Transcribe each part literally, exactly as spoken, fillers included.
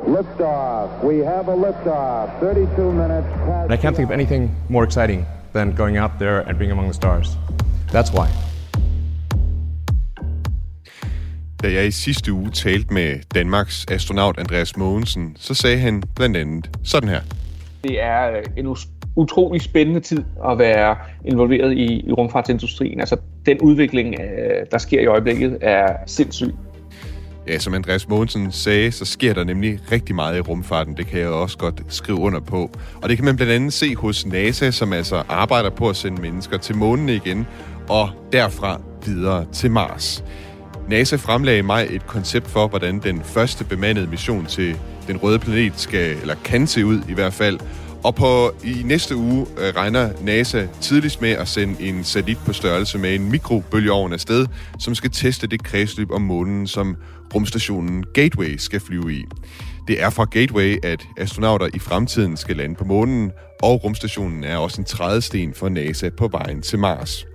Liftoff. We have a liftoff. thirty-two minutes past. I can't think of anything more exciting than going out there and being among the stars. That's why. Da jeg i sidste uge talte med Danmarks astronaut Andreas Mogensen, så sagde han blandt andet sådan her. Det er en utrolig spændende tid at være involveret i, i rumfartsindustrien. Altså den udvikling, der sker i øjeblikket, er sindssyg. Ja, som Andreas Mogensen sagde, så sker der nemlig rigtig meget i rumfarten. Det kan jeg også godt skrive under på. Og det kan man blandt andet se hos NASA, som altså arbejder på at sende mennesker til månen igen, og derfra videre til Mars. NASA fremlagde i maj et koncept for, hvordan den første bemandede mission til den røde planet skal, eller kan se ud i hvert fald. Og på, i næste uge regner NASA tidligst med at sende en satellit på størrelse med en mikrobølgeovn afsted, som skal teste det kredsløb om månen, som rumstationen Gateway skal flyve i. Det er fra Gateway, at astronauter i fremtiden skal lande på månen, og rumstationen er også en trædesten for NASA på vejen til Mars.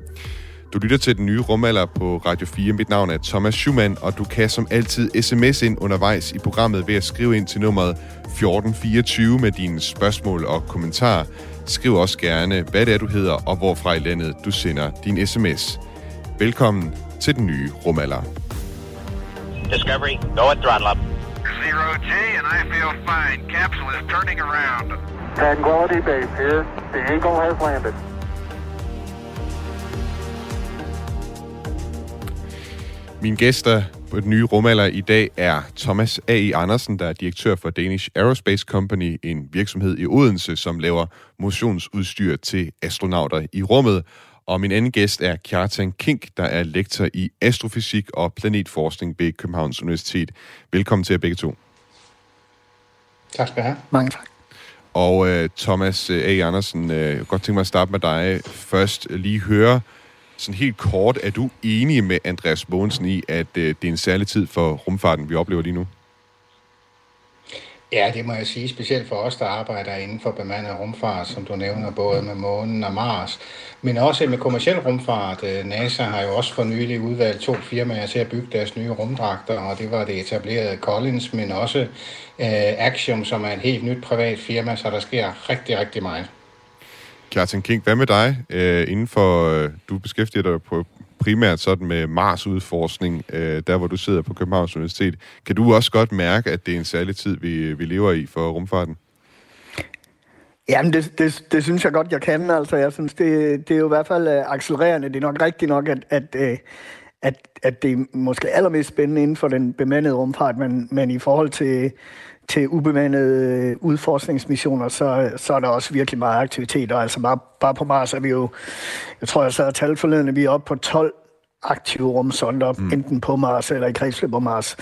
Du lytter til Den Nye Rumalder på Radio fire. Mit navn er Thomas Schumann, og du kan som altid sms ind undervejs i programmet ved at skrive ind til nummeret fjorten fireogtyve med dine spørgsmål og kommentarer. Skriv også gerne, hvad det er, du hedder, og hvorfra i landet du sender din sms. Velkommen til Den Nye Rumalder. Discovery, go at throttle up. zero G, and I feel fine. Capsule is turning around. Tranquility Base here. The Eagle has landed. Mine gæster på Den Nye Rumalder i dag er Thomas A. E. Andersen, der er direktør for Danish Aerospace Company, en virksomhed i Odense, som laver motionsudstyr til astronauter i rummet. Og min anden gæst er Kjartan Kinch, der er lektor i astrofysik og planetforskning ved Københavns Universitet. Velkommen til jer begge to. Tak skal du have. Mange tak. Og uh, Thomas A. Andersen, uh, jeg kunne godt tænke mig at starte med dig først. Lige høre, sådan helt kort, er du enig med Andreas Mogensen i, at uh, det er en særlig tid for rumfarten, vi oplever lige nu? Ja, det må jeg sige, specielt for os, der arbejder inden for bemandet rumfart, som du nævner, både med månen og Mars, men også med kommerciel rumfart. NASA har jo også for nylig udvalgt to firmaer til at bygge deres nye rumdragter, og det var det etablerede Collins, men også øh, Axiom, som er et helt nyt privat firma, så der sker rigtig, rigtig meget. Kjartan Kinch, hvad med dig? Øh, inden for, øh, du beskæftiger dig på primært sådan med Mars-udforskning, øh, der hvor du sidder på Københavns Universitet. Kan du også godt mærke, at det er en særlig tid, vi, vi lever i for rumfarten? Jamen, det, det, det synes jeg godt, jeg kan. Altså, jeg synes, det, det er jo i hvert fald accelererende. Det er nok rigtigt nok, at, at, at, at det er måske allermest spændende inden for den bemandede rumfart, men, men i forhold til... til ubemandede udforskningsmissioner, så, så er der også virkelig meget aktivitet. Og altså bare, bare på Mars er vi jo, jeg tror, jeg sad og talte forleden, vi er oppe på tolv aktive rumsonder, mm. enten på Mars eller i kredsløb på Mars.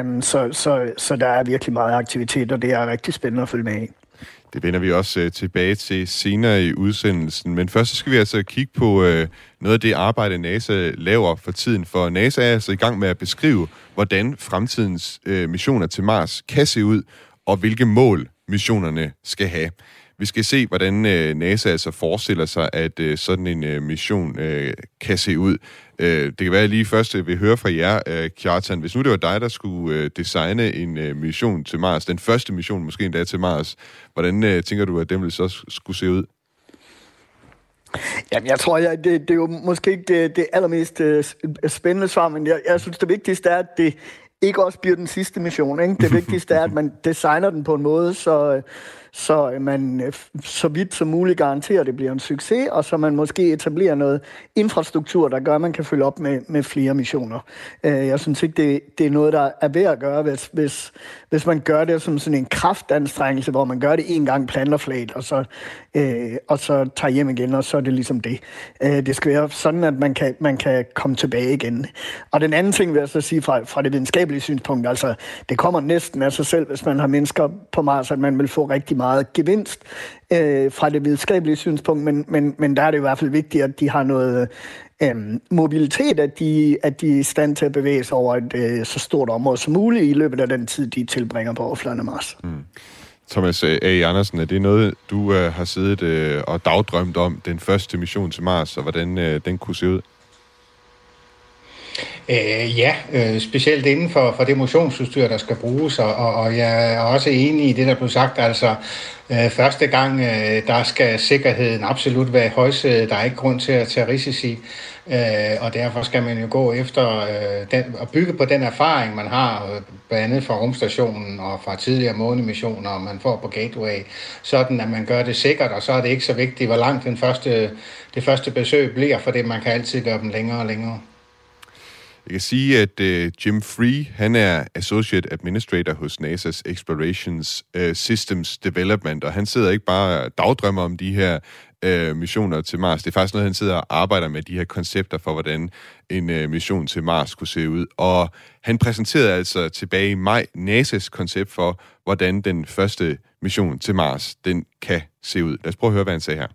Um, så, så, så der er virkelig meget aktivitet, og det er rigtig spændende at følge med i. Det vender vi også øh, tilbage til senere i udsendelsen. Men først så skal vi altså kigge på øh, noget af det arbejde, NASA laver for tiden. For NASA er altså i gang med at beskrive, hvordan fremtidens øh, missioner til Mars kan se ud, og hvilke mål missionerne skal have. Vi skal se, hvordan øh, NASA altså forestiller sig, at øh, sådan en øh, mission øh, kan se ud. Øh, det kan være, lige først vil høre fra jer, øh, Kjartan. Hvis nu det var dig, der skulle øh, designe en øh, mission til Mars, den første mission måske endda til Mars, hvordan øh, tænker du, at den ville så skulle se ud? Jamen, jeg tror, jeg, det, det er jo måske ikke det, det allermest øh, spændende svar, men jeg, jeg synes, det vigtigste er, at det ikke også bliver den sidste mission, ikke? Det vigtigste er, at man designer den på en måde, så, så man så vidt som muligt garanterer, at det bliver en succes, og så man måske etablerer noget infrastruktur, der gør, at man kan følge op med, med flere missioner. Jeg synes ikke, det, det er noget, der er ved at gøre, hvis, hvis, hvis man gør det som sådan en kraftanstrengelse, hvor man gør det en gang planter flat, og så, øh, og så tager hjem igen, og så er det ligesom det. Det skal være sådan, at man kan, man kan komme tilbage igen. Og den anden ting vil jeg så sige fra, fra det videnskabelige synspunkt. Altså, det kommer næsten af sig selv, hvis man har mennesker på Mars, at man vil få rigtig meget gevinst øh, fra det videnskabelige synspunkt, men, men, men der er det i hvert fald vigtigt, at de har noget øh, mobilitet, at de, at de er i stand til at bevæge sig over et øh, så stort område som muligt i løbet af den tid, de tilbringer på overfladen af Mars. Mm. Thomas A. Andersen, er det noget, du øh, har siddet øh, og dagdrømt om, den første mission til Mars, og hvordan øh, den kunne se ud? Øh, ja, øh, specielt inden for, for det motionsudstyr, der skal bruges, og, og jeg er også enig i det, der blev sagt, altså øh, første gang, øh, der skal sikkerheden absolut være i højsædet, der er ikke grund til at tage risici, øh, og derfor skal man jo gå efter øh, den, og bygge på den erfaring, man har, øh, blandt andet fra rumstationen og fra tidligere månemissioner, og man får på Gateway, sådan at man gør det sikkert, og så er det ikke så vigtigt, hvor langt den første, det første besøg bliver, for det man kan altid gøre dem længere og længere. Jeg kan sige, at uh, Jim Free, han er Associate Administrator hos NASA's Exploration uh, Systems Development, og han sidder ikke bare og dagdrømmer om de her uh, missioner til Mars. Det er faktisk noget, han sidder og arbejder med, de her koncepter for, hvordan en uh, mission til Mars kunne se ud. Og han præsenterede altså tilbage i maj NASA's koncept for, hvordan den første mission til Mars, den kan se ud. Lad os prøve at høre, hvad han sagde her.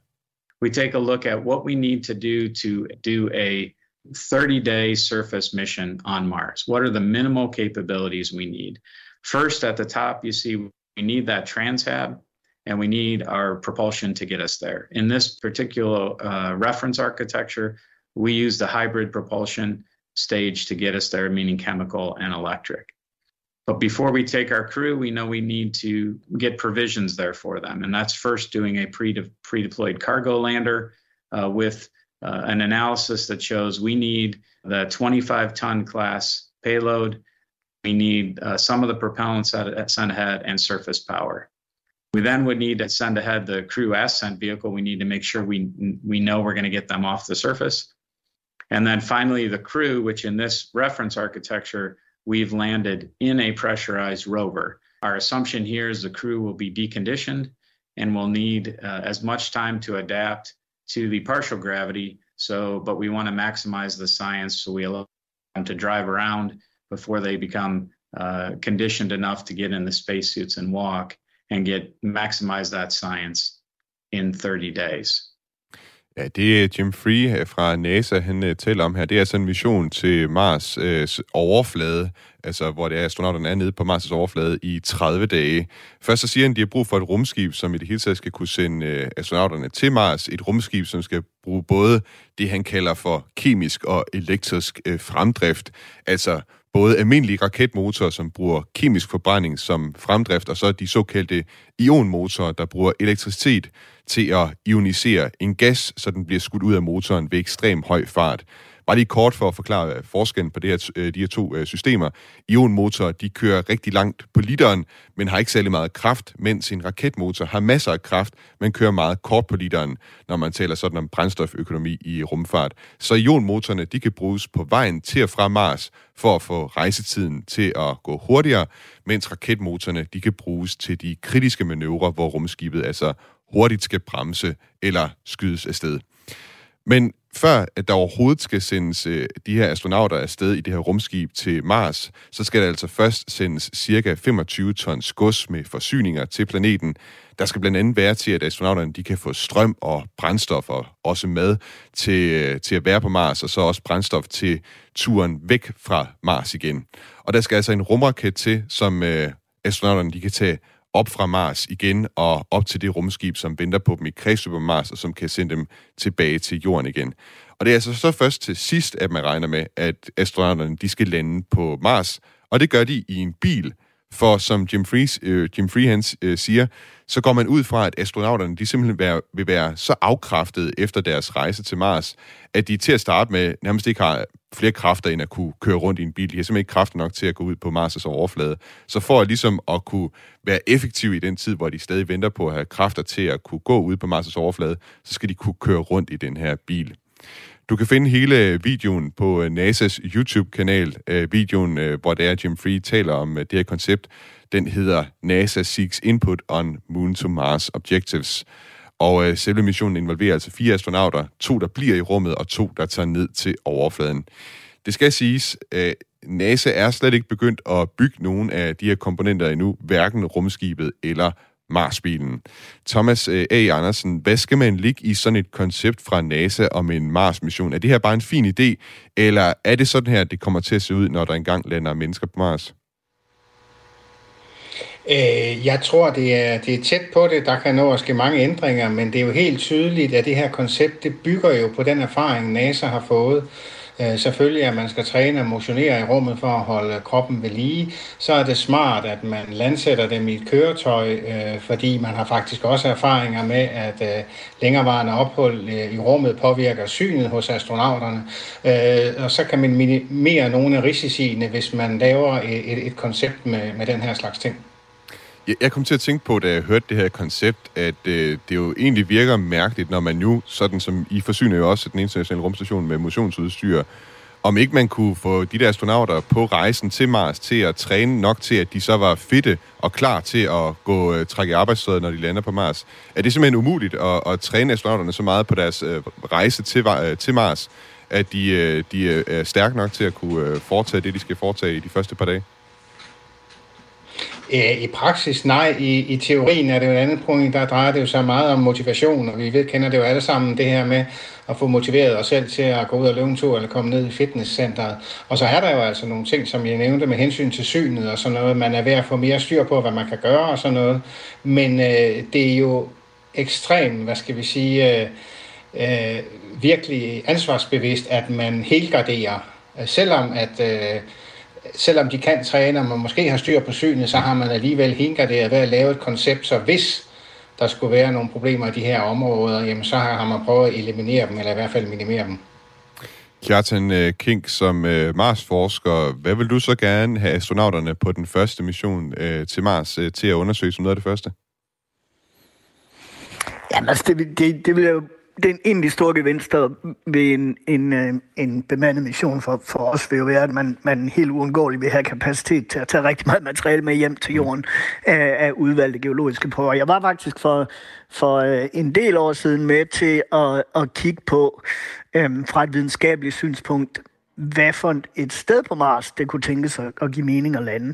We take a look at what we need to do to do a thirty-day surface mission on Mars. What are the minimal capabilities we need? First, at the top, you see we need that transhab, and we need our propulsion to get us there. In this particular uh, reference architecture, we use the hybrid propulsion stage to get us there, meaning chemical and electric. But before we take our crew, we know we need to get provisions there for them, and that's first doing a pre-de- pre-deployed cargo lander uh, with Uh, an analysis that shows we need the twenty-five ton class payload, we need uh, some of the propellants at sent ahead and surface power. We then would need to send ahead the crew ascent vehicle. We need to make sure we we know we're going to get them off the surface. And then finally the crew, which in this reference architecture, we've landed in a pressurized rover. Our assumption here is the crew will be deconditioned and will need uh, as much time to adapt to the partial gravity, so but we want to maximize the science, so we allow them to drive around before they become uh, conditioned enough to get in the spacesuits and walk, and get maximize that science in thirty days. Ja, det er Jim Free fra NASA, han taler om her. Det er altså en mission til Mars øh, overflade, altså hvor det er, astronauterne er nede på Mars' overflade i tredive dage. Først så siger han, at de har brug for et rumskib, som i det hele taget skal kunne sende øh, astronauterne til Mars. Et rumskib, som skal bruge både det, han kalder for kemisk og elektrisk øh, fremdrift, altså både almindelige raketmotorer, som bruger kemisk forbrænding som fremdrift, og så de såkaldte ionmotorer, der bruger elektricitet til at ionisere en gas, så den bliver skudt ud af motoren ved ekstrem høj fart. Bare lige kort for at forklare forskellen på det her, de her to systemer. Ionmotorer, de kører rigtig langt på literen, men har ikke særlig meget kraft, mens en raketmotor har masser af kraft, men kører meget kort på literen, når man taler sådan om brændstoføkonomi i rumfart. Så ionmotorerne, de kan bruges på vejen til og fra Mars for at få rejsetiden til at gå hurtigere, mens raketmotorerne, de kan bruges til de kritiske manøvrer, hvor rumskibet altså hurtigt skal bremse eller skydes afsted. Men før at der overhovedet skal sendes de her astronauter afsted i det her rumskib til Mars, så skal der altså først sendes ca. femogtyve tons gods med forsyninger til planeten. Der skal blandt andet være til, at astronauterne de kan få strøm og brændstof og også mad til, til at være på Mars, og så også brændstof til turen væk fra Mars igen. Og der skal altså en rumraket til, som astronauterne de kan tage op fra Mars igen og op til det rumskib, som venter på dem i kredsløb om Mars, og som kan sende dem tilbage til Jorden igen. Og det er altså så først til sidst, at man regner med, at astronauterne de skal lande på Mars, og det gør de i en bil, for som Jim Frees, øh, Jim Free hans, øh, siger, så går man ud fra, at astronauterne de simpelthen vil være, vil være så afkræftede efter deres rejse til Mars, at de til at starte med nærmest ikke har flere kræfter, end at kunne køre rundt i en bil. De har simpelthen ikke kræfter nok til at gå ud på Mars' overflade. Så for ligesom at kunne være effektive i den tid, hvor de stadig venter på at have kræfter til at kunne gå ud på Mars' overflade, så skal de kunne køre rundt i den her bil. Du kan finde hele videoen på NASA's YouTube-kanal. Videoen, hvor der er Jim Free taler om det her koncept, den hedder NASA Seeks Input on Moon to Mars Objectives. Og selve missionen involverer altså fire astronauter, to der bliver i rummet og to der tager ned til overfladen. Det skal siges, NASA er slet ikke begyndt at bygge nogen af de her komponenter endnu, hverken rumskibet eller Marsbilen. Thomas A. Andersen, hvad skal man ligge i sådan et koncept fra NASA om en Mars-mission? Er det her bare en fin idé, eller er det sådan her, det kommer til at se ud, når der engang lander mennesker på Mars? Øh, jeg tror, det er, det er tæt på det. Der kan nå at ske mange ændringer, men det er jo helt tydeligt, at det her koncept, det bygger jo på den erfaring, NASA har fået. Selvfølgelig, at man skal træne og motionere i rummet for at holde kroppen ved lige. Så er det smart, at man landsætter dem i et køretøj, fordi man har faktisk også erfaringer med, at længerevarende ophold i rummet påvirker synet hos astronauterne. Og så kan man minimere nogle af risiciene, hvis man laver et, et koncept med, med den her slags ting. Jeg kom til at tænke på, da jeg hørte det her koncept, at øh, det jo egentlig virker mærkeligt, når man nu, sådan som I forsyner jo også den internationale rumstation med motionsudstyr, om ikke man kunne få de der astronauter på rejsen til Mars til at træne nok til, at de så var fedte og klar til at gå øh, trække i arbejdstøjet, når de lander på Mars. Er det simpelthen umuligt at, at træne astronauterne så meget på deres øh, rejse til, øh, til Mars, at de, øh, de er stærke nok til at kunne øh, foretage det, de skal foretage i de første par dage? I praksis, nej. I, i teorien er det jo et andet punkt, der drejer det jo så meget om motivation, og vi ved, kender det jo alle sammen, det her med at få motiveret os selv til at gå ud og løbe en tur eller komme ned i fitnesscenteret. Og så er der jo altså nogle ting, som jeg nævnte med hensyn til synet og sådan noget. Man er ved at få mere styr på, hvad man kan gøre og sådan noget. Men øh, det er jo ekstremt, hvad skal vi sige, øh, øh, virkelig ansvarsbevidst, at man helgarderer, selvom at... Øh, Selvom de kan træne, og man måske har styr på synet, så har man alligevel hengarderet ved at lave et koncept, så hvis der skulle være nogle problemer i de her områder, jamen så har man prøvet at eliminere dem, eller i hvert fald minimere dem. Kjartan Kinch, som Mars-forsker, hvad vil du så gerne have astronauterne på den første mission til Mars til at undersøge som noget af det første? Jamen altså, det, det, det vil jeg jo... Den egentlig store gevinst ved en, en, en bemandet mission for, for os vil jo være, at man, man helt uundgåeligt vil have kapacitet til at tage rigtig meget materiale med hjem til jorden af, af udvalgte geologiske prøver. Jeg var faktisk for, for en del år siden med til at, at kigge på øhm, fra et videnskabeligt synspunkt, hvad for et sted på Mars det kunne tænkes at, at give mening at lande.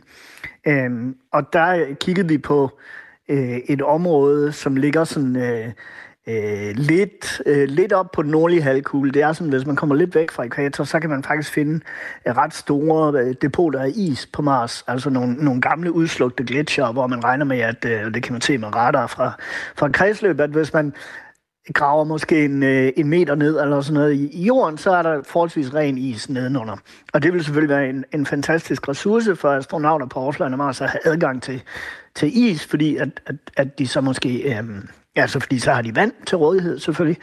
Øhm, og der kiggede vi på øh, et område, som ligger sådan... Øh, Øh, lidt, øh, lidt op på den nordlige halvkugle. Det er sådan, hvis man kommer lidt væk fra ækvator, så kan man faktisk finde øh, ret store øh, depoter af is på Mars. Altså nogle, nogle gamle udslugte gletsjer, hvor man regner med, at øh, det kan man se med radar fra, fra kredsløb, at hvis man graver måske en, øh, en meter ned eller sådan noget i, i jorden, så er der forholdsvis ren is nedenunder. Og det vil selvfølgelig være en, en fantastisk ressource for astronauter på overfladen af Mars at have adgang til, til is, fordi at, at, at de så måske... Øh, Ja, så fordi så har de vand til rådighed, selvfølgelig.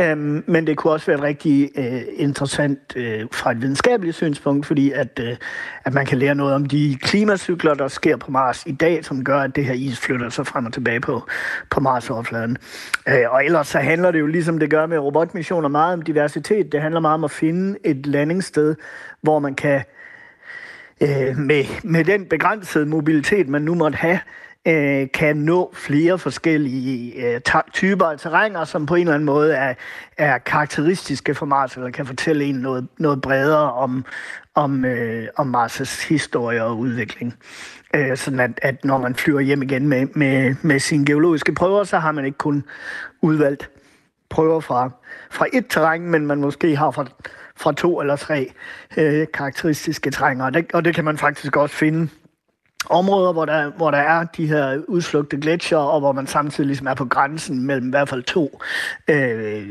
Øhm, men det kunne også være rigtig øh, interessant øh, fra et videnskabeligt synspunkt, fordi at, øh, at man kan lære noget om de klimacykler, der sker på Mars i dag, som gør, at det her is flytter sig frem og tilbage på, på Mars-overfladen. Øh, og ellers så handler det jo, ligesom det gør med robotmissioner, meget om diversitet. Det handler meget om at finde et landingssted, hvor man kan, øh, med, med den begrænsede mobilitet, man nu måtte have, kan nå flere forskellige typer af terrænger, som på en eller anden måde er, er karakteristiske for Mars, eller kan fortælle en noget, noget bredere om, om, øh, om Mars' historie og udvikling. Øh, sådan at, at når man flyver hjem igen med, med, med sine geologiske prøver, så har man ikke kun udvalgt prøver fra, fra et terræn, men man måske har fra, fra to eller tre øh, karakteristiske terrænger. Og det, og det kan man faktisk også finde områder, hvor der, hvor der er de her udslugte gletsjer, og hvor man samtidig ligesom er på grænsen mellem i hvert fald to, øh,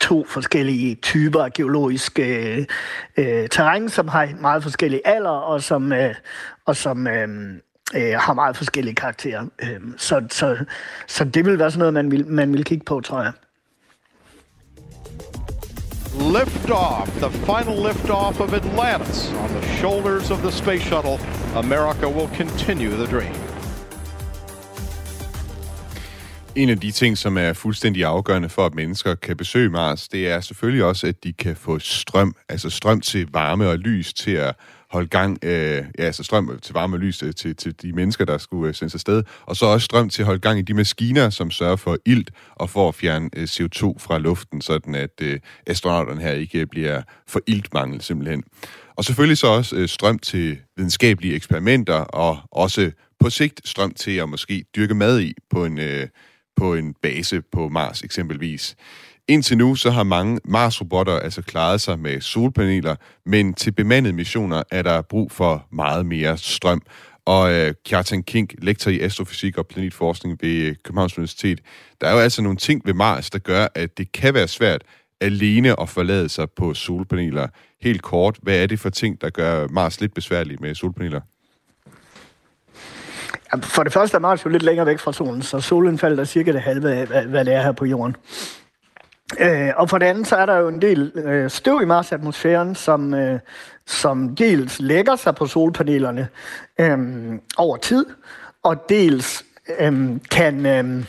to forskellige typer af geologiske øh, terræn, som har meget forskellige alder, og som, øh, og som øh, øh, har meget forskellige karakterer. Øh, så, så, så det vil være sådan noget, man vil, man vil kigge på, tror jeg. Lift off, the final lift off of Atlantis on the shoulders of the space shuttle. America will continue the dream. En af de ting, som er fuldstændig afgørende for, at mennesker kan besøge Mars, det er selvfølgelig også, at de kan få strøm, altså strøm til varme og lys til at holde gang, øh, ja, altså strøm til varme og lys til, til de mennesker, der skulle sendes afsted, og så også strøm til at holde gang i de maskiner, som sørger for ilt og for at fjerne øh, C O to fra luften, sådan at øh, astronauterne her ikke bliver for iltmangel simpelthen. Og selvfølgelig så også øh, strøm til videnskabelige eksperimenter, og også på sigt strøm til at måske dyrke mad i på en... Øh, på en base på Mars eksempelvis. Indtil nu så har mange Mars-robotter altså klaret sig med solpaneler, men til bemandede missioner er der brug for meget mere strøm. Og øh, Kjartan Kinch, lektor i astrofysik og planetforskning ved Københavns Universitet, der er jo altså nogle ting ved Mars, der gør, at det kan være svært alene at forlade sig på solpaneler? Helt kort, hvad er det for ting, der gør Mars lidt besværlig med solpaneler? For det første er Mars jo lidt længere væk fra solen, så solindfaldet er cirka det halve af, hvad det er her på jorden. Øh, og for det andet, så er der jo en del øh, støv i Mars-atmosfæren, som, øh, som dels lægger sig på solpanelerne øh, over tid, og dels øh, kan... Øh,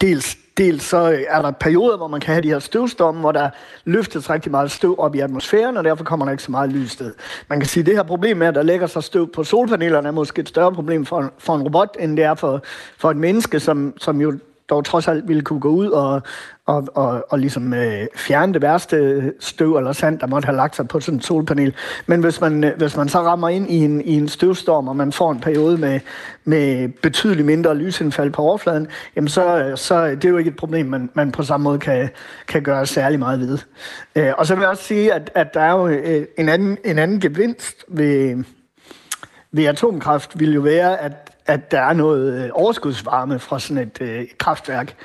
dels Dels så er der perioder, hvor man kan have de her støvstorme, hvor der løftes rigtig meget støv op i atmosfæren, og derfor kommer der ikke så meget lys ned. Man kan sige, at det her problem med, at der lægger sig støv på solpanelerne, er måske et større problem for en, for en robot, end det er for, for et menneske, som, som jo dog trods alt ville kunne gå ud og, og, og, og ligesom, øh, fjerne det værste støv eller sand, der måtte have lagt sig på sådan et solpanel. Men hvis man, øh, hvis man så rammer ind i en, i en støvstorm, og man får en periode med, med betydeligt mindre lysindfald på overfladen, jamen så, så det er jo ikke et problem, man, man på samme måde kan, kan gøre særlig meget ved. Øh, og så vil jeg også sige, at, at der er jo øh, en, anden, en anden gevinst ved, ved atomkraft, vil jo være, at at der er noget overskudsvarme fra sådan et øh, kraftværk.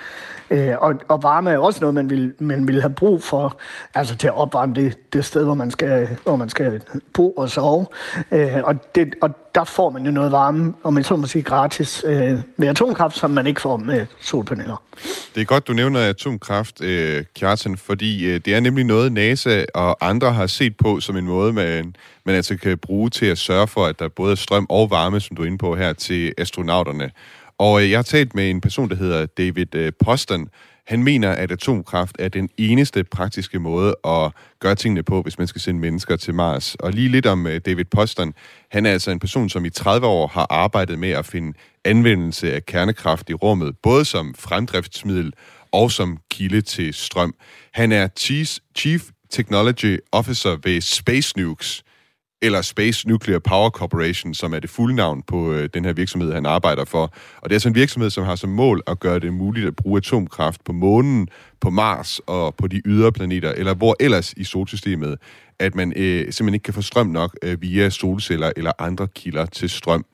Øh, og, og varme er også noget, man vil, man vil have brug for, altså til at opvarme det, det sted, hvor man skal, hvor man skal bo og sove. Øh, og, det, og der får man jo noget varme, og man så må sige gratis, øh, med atomkraft, som man ikke får med solpaneler. Det er godt, du nævner atomkraft, øh, Kjartan, fordi øh, det er nemlig noget, NASA og andre har set på som en måde, man, man altså kan bruge til at sørge for, at der både er strøm og varme, som du er inde på her, til astronauterne. Og jeg har talt med en person, der hedder David Poston. Han mener, at atomkraft er den eneste praktiske måde at gøre tingene på, hvis man skal sende mennesker til Mars. Og lige lidt om David Poston. Han er altså en person, som i tredive år har arbejdet med at finde anvendelse af kernekraft i rummet, både som fremdriftsmiddel og som kilde til strøm. Han er Chief Technology Officer ved Space Nukes, eller Space Nuclear Power Corporation, som er det fulde navn på øh, den her virksomhed, han arbejder for. Og det er altså en virksomhed, som har som mål at gøre det muligt at bruge atomkraft på månen, på Mars og på de ydre planeter, eller hvor ellers i solsystemet, at man øh, simpelthen ikke kan få strøm nok øh, via solceller eller andre kilder til strøm.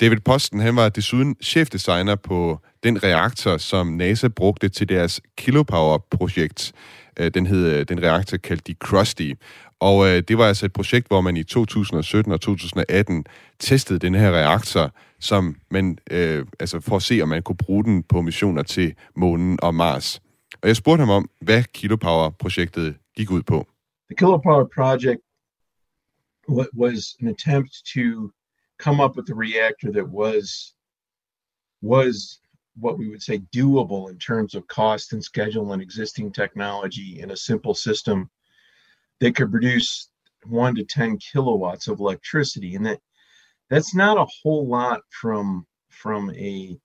David Poston, han var desuden chefdesigner på den reaktor, som NASA brugte til deres Kilopower-projekt. Øh, den hed, den reaktor kaldte de Krusty. Og øh, det var altså et projekt, hvor man i to tusind og sytten og to tusind og atten testede den her reaktor, som man, øh, altså for at se, om man kunne bruge den på missioner til månen og Mars. Og jeg spurgte ham om, hvad Kilopower-projektet gik ud på. The Kilopower project was an attempt to come up with a reactor that was was what we would say doable in terms of cost and schedule and existing technology in a simple system that could produce one to ten kilowatts of electricity, and that that's not a whole lot from from a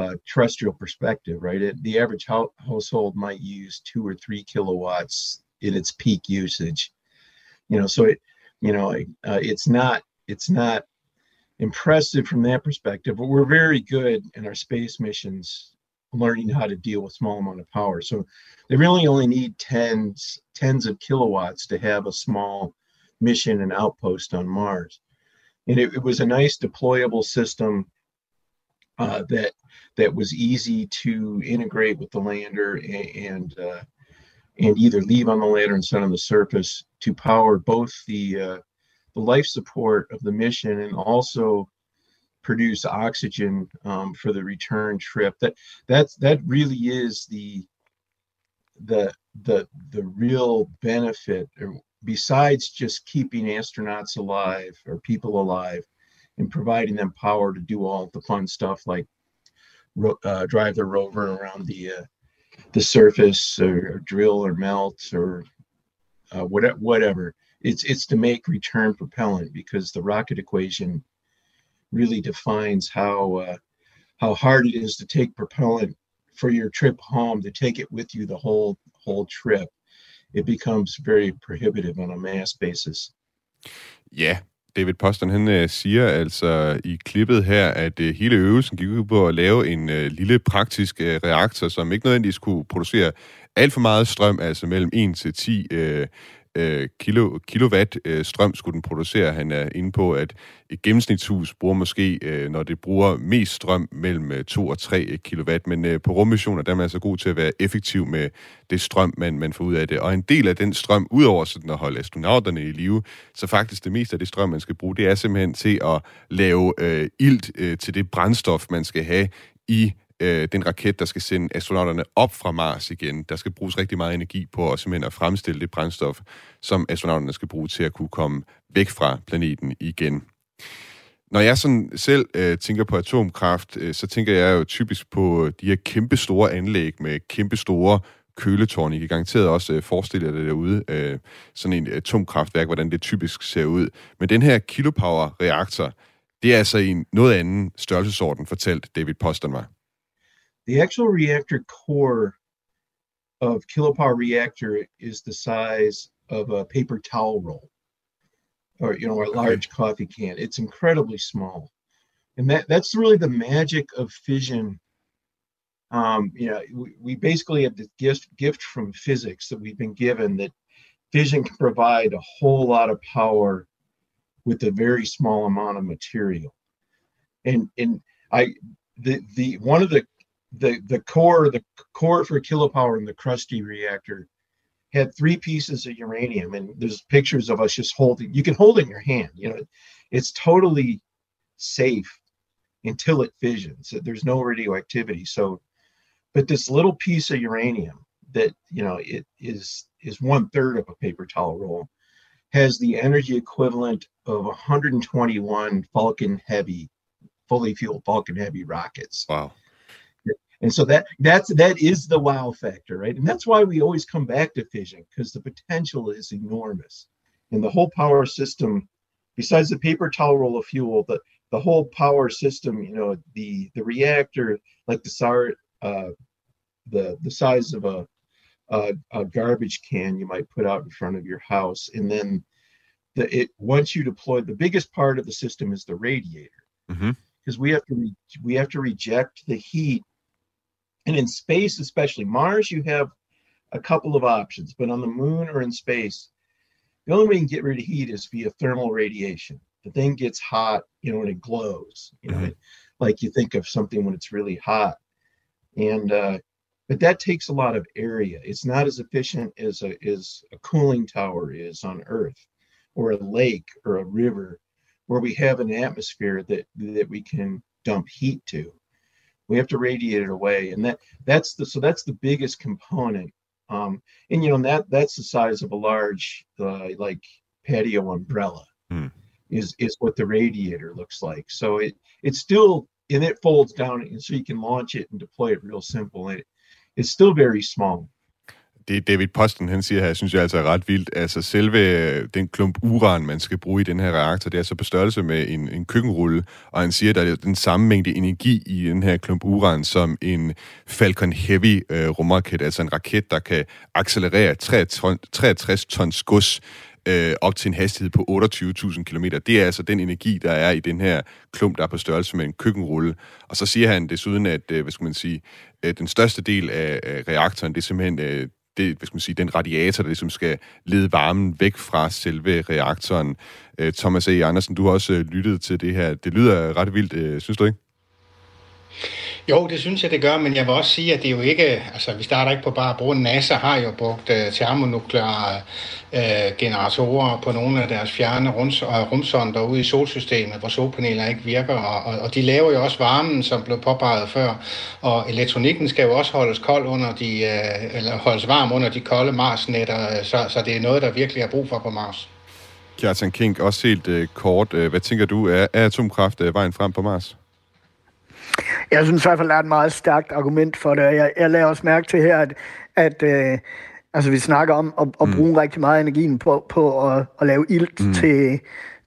uh, terrestrial perspective, right? It, the average ho- household might use two or three kilowatts in its peak usage, you know. So it, you know, uh, it's not it's not impressive from that perspective, but we're very good in our space missions learning how to deal with small amount of power. So they really only need tens tens of kilowatts to have a small mission and outpost on Mars. And it, it was a nice deployable system uh, that that was easy to integrate with the lander and and, uh, and either leave on the lander and set on the surface to power both the uh, the life support of the mission and also produce oxygen um, for the return trip. That that's that really is the the the the real benefit, besides just keeping astronauts alive or people alive and providing them power to do all the fun stuff like ro- uh, drive the rover around the uh, the surface or drill or melt or uh, whatever. Whatever. It's it's to make return propellant, because the rocket equation really defines how uh, how hard it is to take propellant for your trip home, to take it with you the whole whole trip. It becomes very prohibitive on a mass basis. Yeah. David Poston, han øh, siger altså i klippet her, at øh, hele øvelsen gik ud på at lave en øh, lille praktisk øh, reaktor, som ikke nødvendigvis kunne producere alt for meget strøm, altså mellem en til ti øh, øh, kilo, kilowatt øh, strøm skulle den producere. Han er inde på, at et gennemsnitshus bruger måske, øh, når det bruger mest strøm, mellem øh, to og tre kilowatt. Men øh, på rummissioner, der er man altså god til at være effektiv med det strøm, man, man får ud af det. Og en del af den strøm, udover sådan at holde astronauterne i live, så faktisk det meste af det strøm, man skal bruge, det er simpelthen til at lave øh, ilt øh, til det brændstof, man skal have i den raket, der skal sende astronauterne op fra Mars igen. Der skal bruges rigtig meget energi på at, simpelthen at fremstille det brændstof, som astronauterne skal bruge til at kunne komme væk fra planeten igen. Når jeg sådan selv øh, tænker på atomkraft, øh, så tænker jeg jo typisk på de her kæmpe store anlæg med kæmpe store køletårn. I kan garanteret også øh, forestille jer det derude, øh, sådan en atomkraftværk, hvordan det typisk ser ud. Men den her Kilopower-reaktor, det er altså en noget anden størrelsesorden, fortalt David Poston mig. The actual reactor core of Kilopower reactor is the size of a paper towel roll, or you know, a large coffee can. It's incredibly small, and that that's really the magic of fission. Um, you know, we, we basically have the gift gift from physics that we've been given that fission can provide a whole lot of power with a very small amount of material. And and I the the one of the The the core the core for Kilopower in the Krusty reactor had three pieces of uranium, and there's pictures of us just holding. You can hold it in your hand. You know, it's totally safe until it fissions. There's no radioactivity. So, but this little piece of uranium that you know it is is one third of a paper towel roll has the energy equivalent of one hundred twenty-one Falcon Heavy, fully fueled Falcon Heavy rockets. Wow. And so that that's that is the wow factor, right? And that's why we always come back to fission, because the potential is enormous. And the whole power system, besides the paper towel roll of fuel, the, the whole power system, you know, the the reactor, like the uh, the the size of a, a a garbage can you might put out in front of your house, and then the it once you deploy, the biggest part of the system is the radiator, because mm-hmm. we have to re, we have to reject the heat. And in space, especially Mars, you have a couple of options, but on the moon or in space, the only way you can get rid of heat is via thermal radiation. The thing gets hot, you know, and it glows, you know, mm-hmm. it, like you think of something when it's really hot. And, uh, but that takes a lot of area. It's not as efficient as a, as a cooling tower is on Earth, or a lake or a river, where we have an atmosphere that, that we can dump heat to. We have to radiate it away, and that that's the so that's the biggest component. Um, and you know that that's the size of a large uh, like patio umbrella mm. is is what the radiator looks like. So it it's still and it folds down, and so you can launch it and deploy it real simple. And it, it's still very small. Det David Poston, han siger her, synes jeg altså er ret vildt. Altså selve den klump uran, man skal bruge i den her reaktor, det er så på størrelse med en, en køkkenrulle, og han siger, at der er den samme mængde energi i den her klump uran som en Falcon Heavy øh, rumraket, altså en raket, der kan accelerere treogtres tons gods øh, op til en hastighed på otteogtyve tusind kilometer. Det er altså den energi, der er i den her klump, der er på størrelse med en køkkenrulle. Og så siger han desuden, at øh, hvad skal man sige, øh, den største del af øh, reaktoren, det er simpelthen øh, det, hvad skal man sige, den radiator, der ligesom skal lede varmen væk fra selve reaktoren. Thomas A. Andersen, du har også lyttet til det her. Det lyder ret vildt, synes du ikke? Jo, det synes jeg, det gør, men jeg vil også sige, at det jo ikke, altså vi starter ikke på bare at bruge, NASA har jo brugt uh, termonukleare uh, generatorer på nogle af deres fjerne rumsonder ude i solsystemet, hvor solpaneler ikke virker, og, og, og de laver jo også varmen, som blev påpeget før, og elektronikken skal jo også holdes kold under de, uh, eller holdes varm under de kolde Mars-nætter, så, så det er noget, der virkelig er brug for på Mars. Kjartan Kinch, også helt uh, kort, uh, hvad tænker du, er, er atomkraft uh, vejen frem på Mars? Jeg synes i hvert fald, der er et meget stærkt argument for det. Jeg, jeg lader også mærke til her, at, at øh, altså, vi snakker om at, at bruge mm. rigtig meget energien på, på at, at lave ilt mm. til,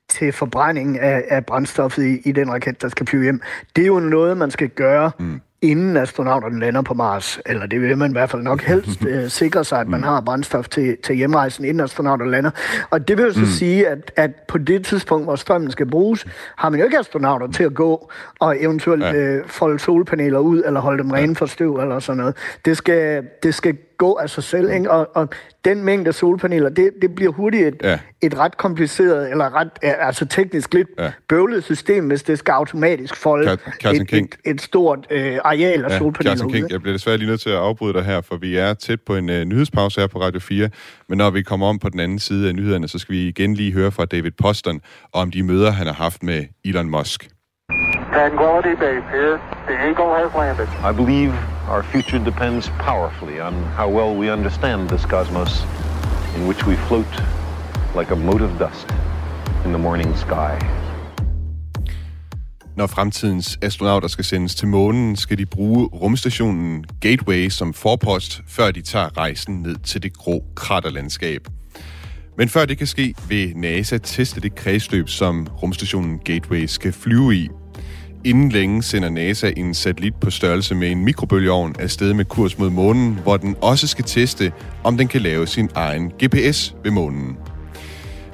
til forbrænding af, af brændstoffet i, i den raket, der skal flyve hjem. Det er jo noget, man skal gøre mm. inden astronauterne lander på Mars, eller det vil man i hvert fald nok helst øh, sikre sig, at man har brændstof til, til hjemrejsen, inden astronauterne lander. Og det vil jo så mm. sige, at, at på det tidspunkt, hvor strømmen skal bruges, har man jo ikke astronauter til at gå og eventuelt ja. øh, folde solpaneler ud, eller holde dem rene ja. for støv, eller sådan noget. Det skal, det skal gå af sig selv, ikke? Og, og den mængde solpaneler, det, det bliver hurtigt et, ja. et ret kompliceret, eller ret, altså teknisk lidt ja. bøvlet system, hvis det skal automatisk folde Kjartan et, et, et stort øh, areal af ja, solpaneler ud. Kinch, jeg bliver desværre lige nødt til at afbryde dig her, for vi er tæt på en uh, nyhedspause her på Radio fire, men når vi kommer om på den anden side af nyhederne, så skal vi igen lige høre fra David Poston om de møder, han har haft med Elon Musk. Tranquility Base here. The Eagle has landed. I believe our future depends powerfully on how well we understand this cosmos in which we float like a mote of dust in the morning sky. Når fremtidens astronauter skal sendes til månen, skal de bruge rumstationen Gateway som forpost, før de tager rejsen ned til det grå kraterlandskab. Men før det kan ske, vil NASA teste det kredsløb, som rumstationen Gateway skal flyve i. Inden længe sender NASA en satellit på størrelse med en mikrobølgeovn afsted med kurs mod månen, hvor den også skal teste, om den kan lave sin egen G P S ved månen.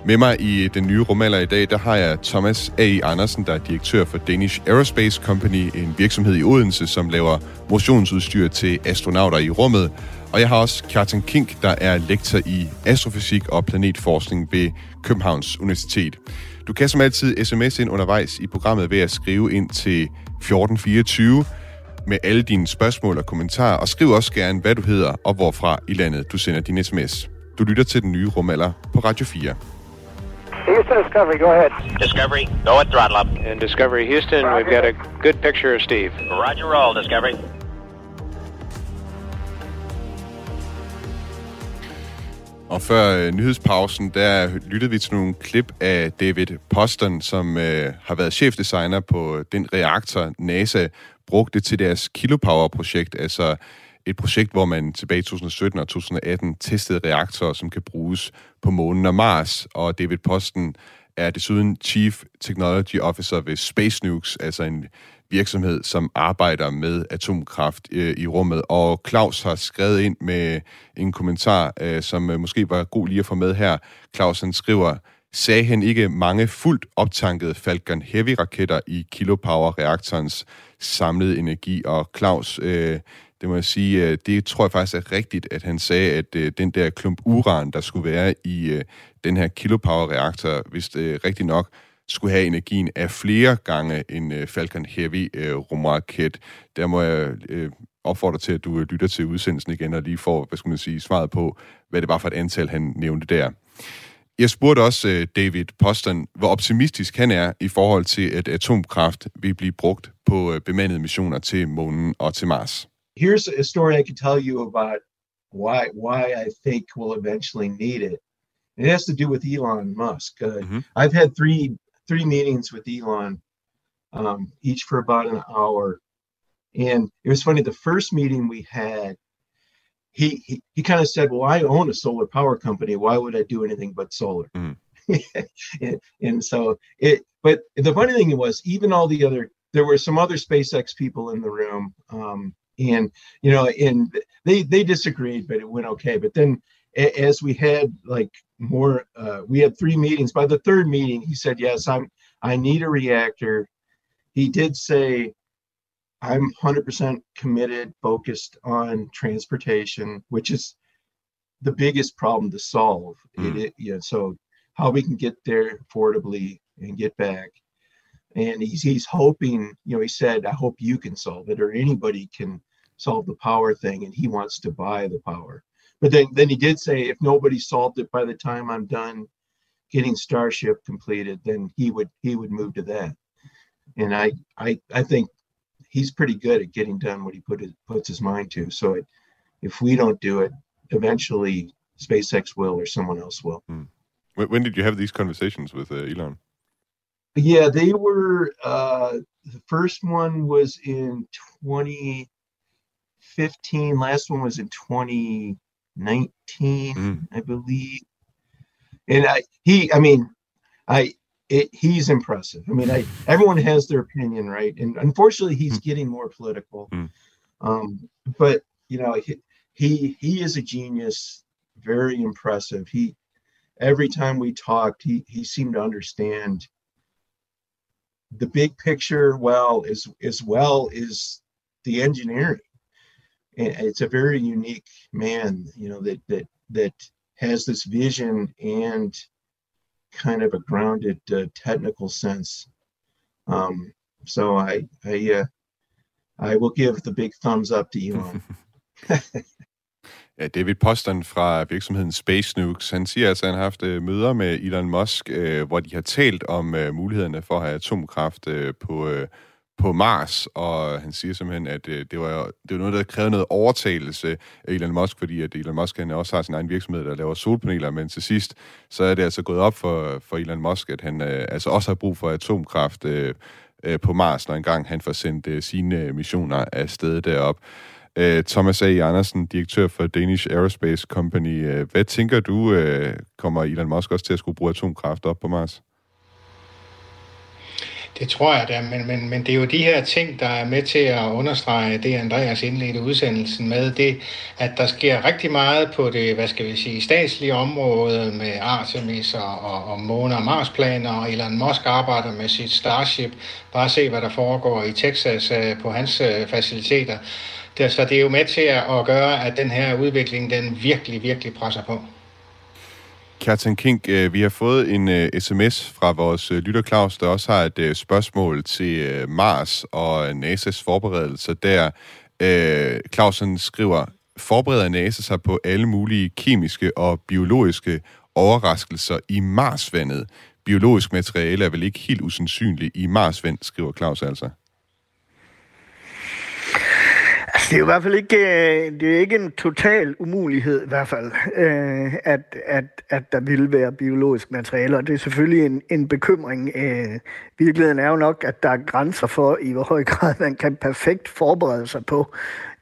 Med mig i den nye rumalder i dag, der har jeg Thomas A. E. Andersen, der er direktør for Danish Aerospace Company, en virksomhed i Odense, som laver motionsudstyr til astronauter i rummet. Og jeg har også Kjartan Kinch, der er lektor i astrofysik og planetforskning ved Københavns Universitet. Du kan som altid sms ind undervejs i programmet ved at skrive ind til fjorten fireogtyve med alle dine spørgsmål og kommentarer, og skriv også gerne, hvad du hedder og hvorfra i landet du sender din sms. Du lytter til den nye rumalder på Radio fire. Houston Discovery, go ahead. Discovery, go at throttle up. And Discovery Houston, Roger. We've got a good picture of Steve. Roger, roll, Discovery. Og før øh, nyhedspausen, der lyttede vi til nogle klip af David Poston, som øh, har været chefdesigner på den reaktor, NASA brugte til deres Kilopower-projekt, altså et projekt, hvor man tilbage i to tusind sytten og to tusind atten testede reaktorer, som kan bruges på månen og Mars. Og David Poston er desuden Chief Technology Officer ved Space Nukes, altså en virksomhed, som arbejder med atomkraft øh, i rummet. Og Claus har skrevet ind med en kommentar, øh, som øh, måske var god lige at få med her. Claus, han skriver, sagde han ikke mange fuldt optankede Falcon Heavy-raketter i Kilopower-reaktorens samlede energi? Og Claus, øh, det må jeg sige, øh, det tror jeg faktisk er rigtigt, at han sagde, at øh, den der klump uran, der skulle være i øh, den her Kilopower-reaktor, hvis det øh, rigtigt nok, skulle have energien af flere gange en Falcon Heavy øh, rumraket. Der må jeg øh, opfordre til, at du lytter til udsendelsen igen og lige får, hvad skal man sige, svaret på, hvad det var for et antal, han nævnte der. Jeg spurgte også øh, David Poston, hvor optimistisk han er i forhold til, at atomkraft vil blive brugt på øh, bemandede missioner til månen og til Mars. Here's a story I can tell you about why why I think we'll eventually need it. It has to do with Elon Musk. Uh, mm-hmm. I've had three three meetings with Elon, um, each for about an hour. And it was funny, the first meeting we had, he he, he kind of said, well, I own a solar power company. Why would I do anything but solar? Mm. and, and so it, but the funny thing was, even all the other, there were some other SpaceX people in the room. Um, and, you know, and they, they disagreed, but it went okay. But then as we had like more, uh, we had three meetings. By the third meeting, he said, yes, I'm, I need a reactor. He did say, I'm one hundred percent committed, focused on transportation, which is the biggest problem to solve. Mm. It, it, you know, so how we can get there affordably and get back. And he's, he's hoping, you know, he said, I hope you can solve it or anybody can solve the power thing. And he wants to buy the power. But then, then he did say, if nobody solved it by the time I'm done getting Starship completed, then he would he would move to that. And I I, I think he's pretty good at getting done what he put his, puts his mind to. So it, if we don't do it, eventually SpaceX will or someone else will. Hmm. When, when did you have these conversations with uh, Elon? Yeah, they were. Uh, the first one was in twenty fifteen. Last one was in twenty nineteen, I believe. And I, he, I mean, I, It, he's impressive. I mean, I, everyone has their opinion, right? And unfortunately, he's getting more political. Mm. Um, but, you know, he, he he is a genius, very impressive. He, every time we talked, he, he seemed to understand the big picture well, as, as well as the engineering. And it's a very unique man, you know, that that that has this vision and kind of a grounded uh, technical sense. Um, so I I, uh, I will give the big thumbs up to Elon. Ja, David Poston fra virksomheden Space Nukes, han siger altså, at han har haft møder med Elon Musk, øh, hvor de har talt om øh, mulighederne for at have atomkraft øh, på, øh, på Mars, og han siger simpelthen, at øh, det, var, det var noget, der krævede noget overtagelse af Elon Musk, fordi at Elon Musk han også har sin egen virksomhed, der laver solpaneler, men til sidst, så er det altså gået op for, for Elon Musk, at han øh, altså også har brug for atomkraft øh, øh, på Mars, når engang han får sendt øh, sine missioner afsted derop. Thomas A. E. Andersen, direktør for Danish Aerospace Company. Hvad tænker du, kommer Elon Musk også til at skulle bruge atomkraft op på Mars? Det tror jeg da, men, men, men det er jo de her ting, der er med til at understrege det, Andreas indledte udsendelsen med, det, at der sker rigtig meget på det, hvad skal vi sige, statslige område med Artemis og, og, og Måne- og Mars-planer, og Elon Musk arbejder med sit Starship. Bare se, hvad der foregår i Texas på hans faciliteter. Det, så det er jo med til at gøre, at den her udvikling, den virkelig, virkelig presser på. Kjartan Kinch, vi har fået en sms fra vores lytter Claus, der også har et spørgsmål til Mars og N A S A's forberedelser der. Clausen skriver, forbereder NASA sig på alle mulige kemiske og biologiske overraskelser i Marsvandet? Biologisk materiale er vel ikke helt usandsynligt i Marsvand, skriver Claus altså. Det er jo i hvert fald ikke, det er ikke en total umulighed i hvert fald, øh, at, at, at der vil være biologisk materiale, og det er selvfølgelig en, en bekymring. Øh, virkeligheden er jo nok, at der er grænser for, i hvor høj grad man kan perfekt forberede sig på,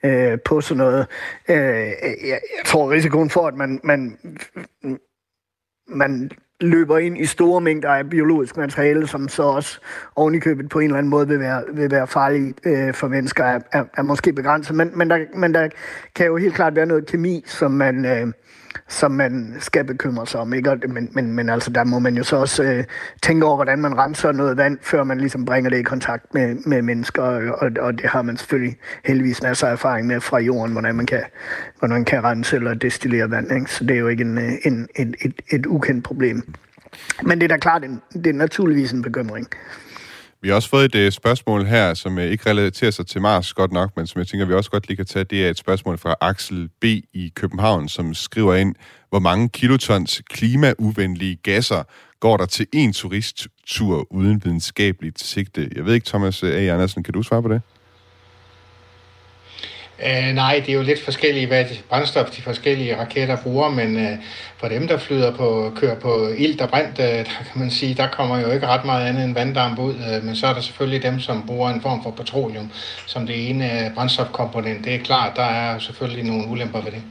øh, på sådan noget. Øh, jeg, jeg tror, risikoen for, at man, man, man løber ind i store mængder af biologisk materiale, som så også ovenikøbet på en eller anden måde vil være, vil være farlige øh, for mennesker, er, er, er måske begrænset. Men, men, der, men der kan jo helt klart være noget kemi, som man, øh, som man skal bekymre sig om. Ikke? Men, men, men altså, der må man jo så også øh, tænke over, hvordan man renser noget vand, før man ligesom bringer det i kontakt med, med mennesker. Og, og det har man selvfølgelig heldigvis masser af erfaring med fra jorden, hvordan man kan, hvordan man kan rense eller destillere vand. Ikke? Så det er jo ikke en, en, en, et, et ukendt problem. Men det er da klart, det er naturligvis en bekymring. Vi har også fået et spørgsmål her, som ikke relaterer sig til Mars godt nok, men som jeg tænker, vi også godt lige kan tage. Det er et spørgsmål fra Axel B. i København, som skriver ind, hvor mange kilotons klimauvenlige gasser går der til en turisttur uden videnskabeligt sigte? Jeg ved ikke, Thomas A. Andersen, kan du svare på det? Uh, nej, det er jo lidt forskellige, hvad brændstof de forskellige raketter bruger, men uh, for dem, der flyder på, kører på ilt og brint, uh, der kan man sige, der kommer jo ikke ret meget andet end vanddamp ud, uh, men så er der selvfølgelig dem, som bruger en form for petroleum som det ene uh, brændstofkomponent. Det er klart, der er selvfølgelig nogle ulemper ved det.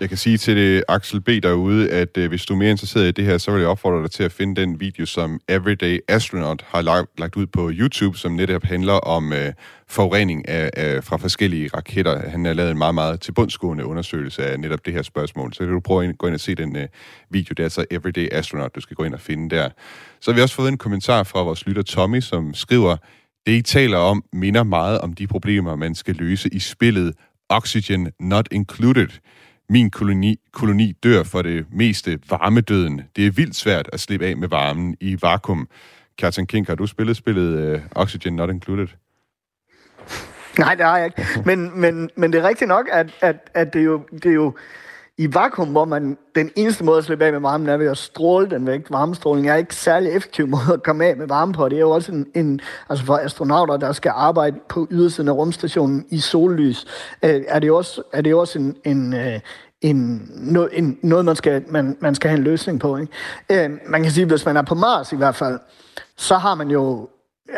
Jeg kan sige til det, Axel B. derude, at øh, hvis du er mere interesseret i det her, så vil jeg opfordre dig til at finde den video, som Everyday Astronaut har lagt, lagt ud på YouTube, som netop handler om øh, forurening af, af, fra forskellige raketter. Han har lavet en meget, meget tilbundsgående undersøgelse af netop det her spørgsmål. Så kan du prøve at gå ind og se den øh, video. Det er altså Everyday Astronaut, du skal gå ind og finde der. Så har vi også fået en kommentar fra vores lytter Tommy, som skriver, det I taler om minder meget om de problemer, man skal løse i spillet Oxygen Not Included. Min koloni, koloni dør for det meste varmedøden. Det er vildt svært at slippe af med varmen i vakuum. Kjartan Kinch, har du spillet spillet uh, Oxygen Not Included? Nej, det har jeg ikke. Men, men, men det er rigtigt nok, at, at, at det, er jo, det er jo i vakuum, hvor man den eneste måde at slippe af med varmen er ved at stråle den væk. Varmestråling er ikke særlig effektiv måde at komme af med varme på. Det er jo også en, en altså for astronauter, der skal arbejde på ydersiden af rumstationen i sollys, øh, er det jo også, er det også en, en øh, En, no, en, noget, man skal, man, man skal have en løsning på. Ikke? Øh, man kan sige, at hvis man er på Mars i hvert fald, så har man jo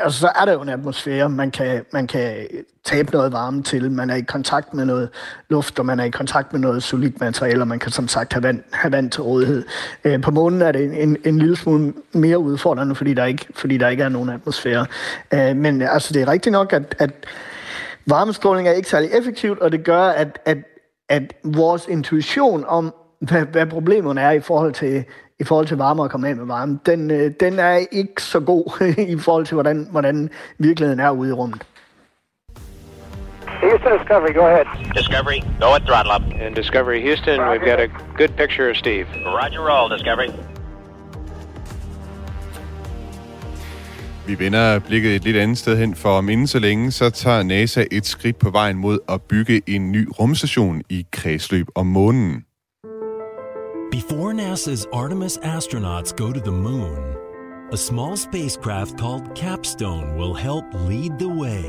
altså, så er der jo en atmosfære, man kan, man kan tabe noget varme til, man er i kontakt med noget luft, og man er i kontakt med noget solidt materiale, og man kan som sagt have vand, have vand til rådighed. Øh, på månen er det en, en, en lille smule mere udfordrende, fordi der ikke, fordi der ikke er nogen atmosfære. Øh, men altså, det er rigtigt nok, at, at varmestråling er ikke særlig effektivt, og det gør, at, at, at vores intuition om, hvad, hvad problemerne er i forhold til i forhold til varme og komme af med varme, den, den er ikke så god i forhold til, hvordan, hvordan virkeligheden er ude i rummet. Houston, Discovery, go ahead. Discovery, go at throttle up. And Discovery, Houston, we've got a good picture of Steve. Roger, roll, Discovery. Vi vender blikket et lidt andet sted hen, for om inden så længe, så tager NASA et skridt på vejen mod at bygge en ny rumstation i kredsløb om månen. Before NASA's Artemis astronauts go to the moon, a small spacecraft called Capstone will help lead the way.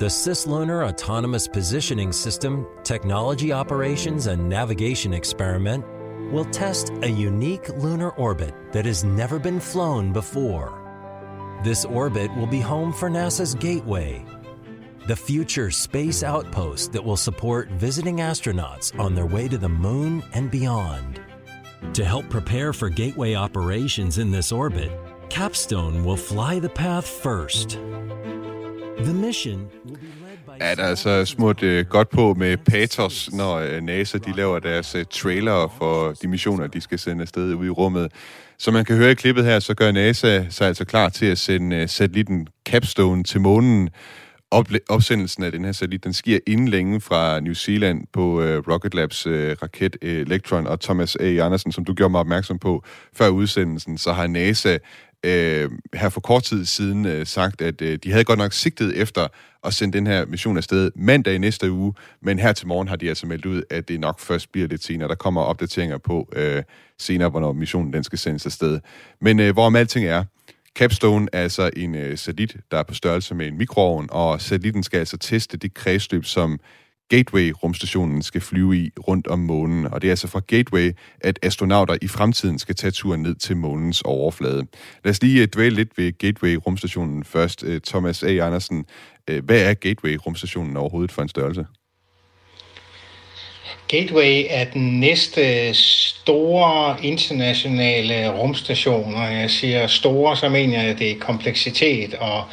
The cislunar autonomous positioning system, technology operations and navigation experiment will test a unique lunar orbit that has never been flown before. This orbit will be home for NASA's Gateway, the future space outpost that will support visiting astronauts on their way to the moon and beyond. To help prepare for Gateway operations in this orbit, Capstone will fly the path first. The mission will be led by... Ja, der er så smurt uh, godt på med pathos, når uh, NASA de laver deres uh, trailere for de missioner, de skal sende afsted ude i rummet. Som man kan høre i klippet her, så gør NASA sig altså klar til at sende uh, satellitten Capstone til månen. Opsendelsen af den her satellit, den sker inden længe fra New Zealand på øh, Rocket Labs øh, raket Electron, og Thomas A. E. Andersen, som du gjorde mig opmærksom på før udsendelsen, så har NASA øh, her for kort tid siden øh, sagt, at øh, de havde godt nok sigtet efter at sende den her mission afsted mandag i næste uge, men her til morgen har de altså meldt ud, at det nok først bliver lidt senere. Der kommer opdateringer på øh, senere, hvornår missionen den skal sendes afsted. Men øh, hvorom alting er, Capstone er altså en øh, satellit, der er på størrelse med en mikroovn, og satellitten skal altså teste det kredsløb, som Gateway-rumstationen skal flyve i rundt om månen. Og det er altså fra Gateway, at astronauter i fremtiden skal tage turen ned til månens overflade. Lad os lige øh, dvæle lidt ved Gateway-rumstationen først. Øh, Thomas A. Andersen, øh, hvad er Gateway-rumstationen overhovedet for en størrelse? Gateway er den næste store internationale rumstation, og jeg siger store, så mener jeg, at det er kompleksitet og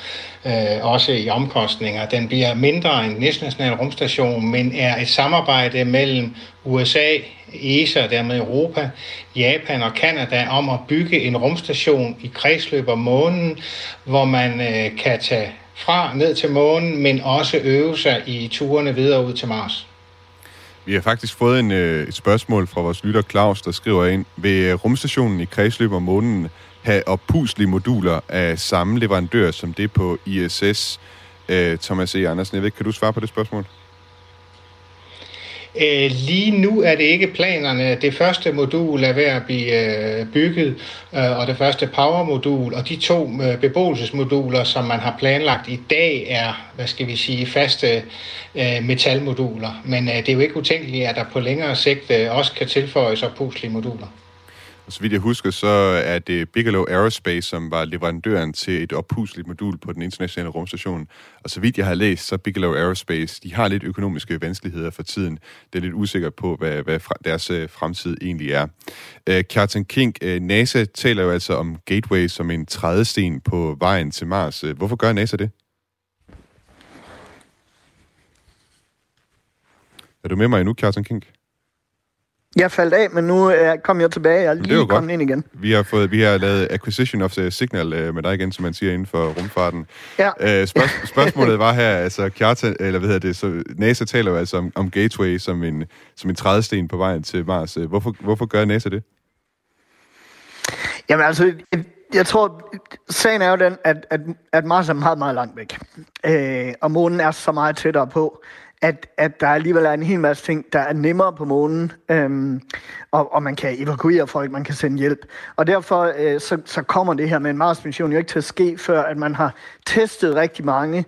øh, også i omkostninger. Den bliver mindre end den internationale rumstation, men er et samarbejde mellem U S A, E S A og dermed Europa, Japan og Kanada om at bygge en rumstation i kredsløb om månen, hvor man øh, kan tage fra ned til månen, men også øve sig i turene videre ud til Mars. Vi har faktisk fået en, et spørgsmål fra vores lytter Claus, der skriver ind: vil rumstationen i kredsløb om månen have oppustelige moduler af samme leverandør som det på I S S? Thomas E. Andersen, jeg ved, kan du svare på det spørgsmål? Lige nu er det ikke planerne. Det første modul er ved at blive bygget, og det første powermodul, og de to beboelsesmoduler, som man har planlagt i dag, er, hvad skal vi sige, faste metalmoduler. Men det er jo ikke utænkeligt, at der på længere sigt også kan tilføjes oppustelige moduler. Og så vidt jeg husker, så er det Bigelow Aerospace, som var leverandøren til et oppusteligt modul på den internationale rumstation. Og så vidt jeg har læst, så Bigelow Aerospace, de har lidt økonomiske vanskeligheder for tiden. Det er lidt usikkert på, hvad, hvad deres fremtid egentlig er. Øh, Kjartan Kinch, NASA taler jo altså om Gateway som en trædesten på vejen til Mars. Hvorfor gør NASA det? Er du med mig endnu, Kjartan Kinch? Jeg faldt af, men nu kom jeg tilbage. Jeg er lige kommet ind igen. Vi har, fået, vi har lavet acquisition of the signal med dig igen, som man siger inden for rumfarten. Ja. Øh, spørg, spørgsmålet var her, altså Kjartan, eller hvad hedder det, så NASA taler jo altså om, om Gateway som en, som en trædesten på vejen til Mars. Hvorfor, hvorfor gør NASA det? Jamen altså, jeg tror, sagen er jo den, at, at, at Mars er meget, meget langt væk. Øh, og månen er så meget tættere på, at, at der alligevel er en hel masse ting, der er nemmere på månen, øhm, og, og man kan evakuere folk, man kan sende hjælp. Og derfor øh, så, så kommer det her med en Mars-mission jo ikke til at ske, før at man har testet rigtig mange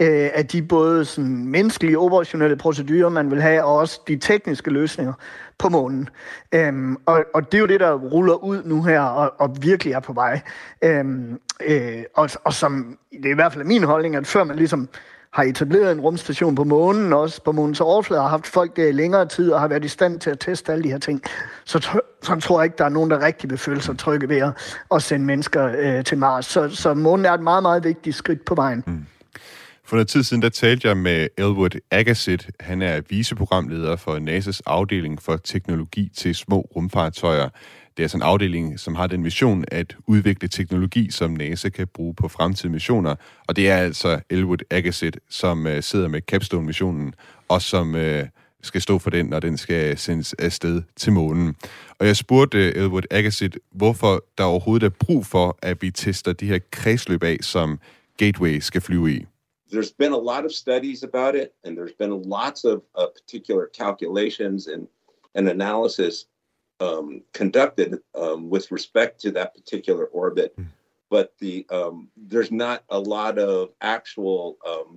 øh, af de både sådan, menneskelige, operationelle procedurer, man vil have, og også de tekniske løsninger på månen. Øhm, og, og det er jo det, der ruller ud nu her, og, og virkelig er på vej. Øhm, øh, og, og som, det er i hvert fald min holdning, at før man ligesom har etableret en rumstation på månen, også på månens overflade, har haft folk der i længere tid, og har været i stand til at teste alle de her ting, så, t- så tror jeg ikke, der er nogen, der rigtig vil føle sig trygge ved at sende mennesker øh, til Mars. Så, så månen er et meget, meget vigtigt skridt på vejen. Mm. For noget tid siden, der talte jeg med Elwood Agasset. Han er viceprogramleder for N A S A's afdeling for teknologi til små rumfartøjer. Det er sådan en afdeling, som har den mission at udvikle teknologi, som NASA kan bruge på fremtidige missioner. Og det er altså Elwood Agasset, som uh, sidder med Capstone-missionen, og som uh, skal stå for den, når den skal sendes afsted til månen. Og jeg spurgte uh, Elwood Agasset, hvorfor der overhovedet er brug for, at vi tester de her kredsløb af, som Gateway skal flyve i. There's been a lot of studies about it, and there's been lots of uh, particular calculations and, and analysis Um, conducted um, with respect to that particular orbit, but the um, there's not a lot of actual um,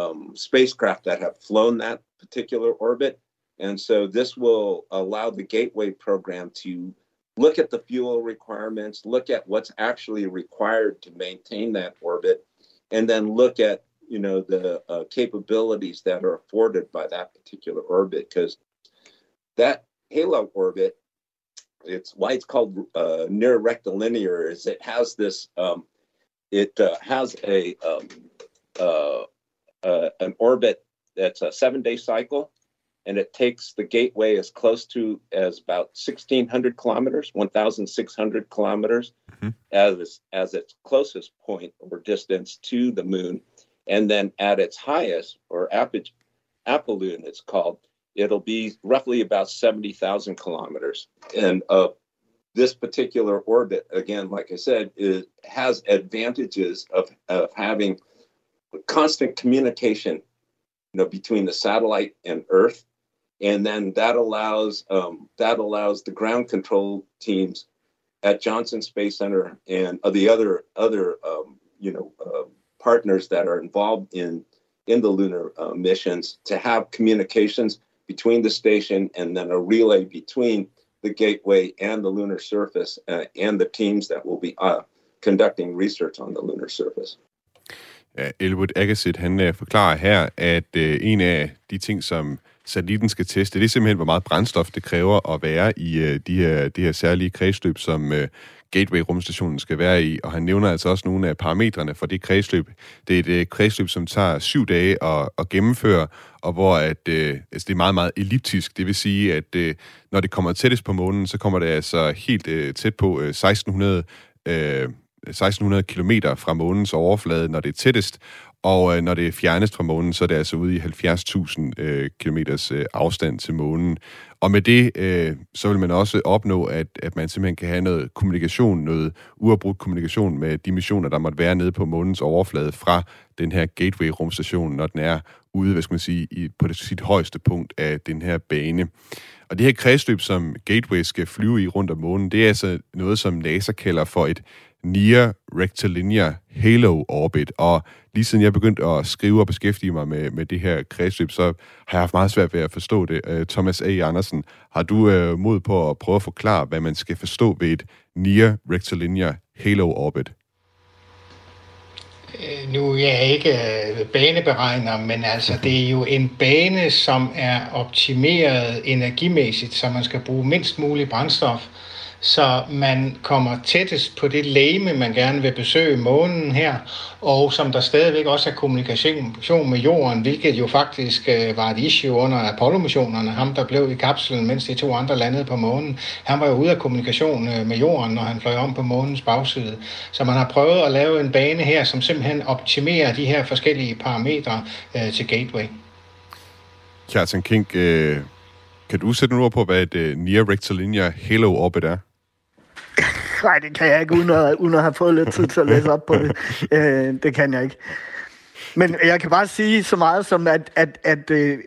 um, spacecraft that have flown that particular orbit, and so this will allow the Gateway program to look at the fuel requirements, look at what's actually required to maintain that orbit, and then look at you know the uh, capabilities that are afforded by that particular orbit, because that halo orbit. It's why it's called uh, near rectilinear. Is it has this? Um, it uh, has a um, uh, uh, an orbit that's a seven-day cycle, and it takes the Gateway as close to as about sixteen hundred kilometers, sixteen hundred kilometers, mm-hmm. as as its closest point or distance to the Moon, and then at its highest or apogee, apolune, it's called. It'll be roughly about seventy thousand kilometers. And uh, this particular orbit, again, like I said, is, has advantages of, of having constant communication you know, between the satellite and Earth. And then that allows um, that allows the ground control teams at Johnson Space Center and uh, the other other um, you know uh, partners that are involved in, in the lunar uh, missions to have communications between the station and then a relay between the Gateway and the lunar surface uh, and the teams that will be uh, conducting research on the lunar surface. Ja, Elwood Agasset, han uh, forklarer her, at uh, en af de ting, som satellitten skal teste, det er simpelthen, hvor meget brændstof det kræver at være i uh, de, her, de her særlige kredsløb, som uh, Gateway-rumstationen skal være i, og han nævner altså også nogle af parametrene for det kredsløb. Det er et øh, kredsløb, som tager syv dage at, at gennemføre, og hvor at, øh, altså det er meget, meget elliptisk. Det vil sige, at øh, når det kommer tættest på månen, så kommer det altså helt øh, tæt på øh, seksten hundrede kilometer fra månens overflade, når det er tættest, og øh, når det er fjernest fra månen, så er det altså ude i halvfjerds tusind kilometers øh, afstand til månen. Og med det, øh, så vil man også opnå, at, at man simpelthen kan have noget kommunikation, noget uafbrudt kommunikation med de missioner, der måtte være nede på månens overflade fra den her Gateway-rumstation, når den er ude, hvad skal man sige, i, på det, sit højeste punkt af den her bane. Og det her kredsløb, som Gateway skal flyve i rundt om månen, det er altså noget, som NASA kalder for et Near Rectilinear Halo Orbit, og lige siden jeg begyndte at skrive og beskæftige mig med, med det her kredsløb, så har jeg haft meget svært ved at forstå det. Thomas A. E. Andersen, har du øh, mod på at prøve at forklare, hvad man skal forstå ved et Near Rectilinear Halo Orbit? Nu er jeg ikke baneberegner, men altså det er jo en bane, som er optimeret energimæssigt, så man skal bruge mindst muligt brændstof, så man kommer tættest på det legeme, man gerne vil besøge månen her, og som der stadigvæk også er kommunikation med jorden, hvilket jo faktisk øh, var et issue under Apollo-missionerne. Ham, der blev i kapslen, mens de to andre landede på månen, han var jo ude af kommunikation øh, med jorden, når han fløj om på månens bagside. Så man har prøvet at lave en bane her, som simpelthen optimerer de her forskellige parametre øh, til Gateway. Kjartan Kinch, øh, kan du sætte nogle ord på, hvad et øh, Near Rectilinear Halo Orbit er? Nej, det kan jeg ikke, uden at, uden at have fået lidt tid til at læse op på det. Øh, det kan jeg ikke. Men jeg kan bare sige så meget som, at, at, at øh,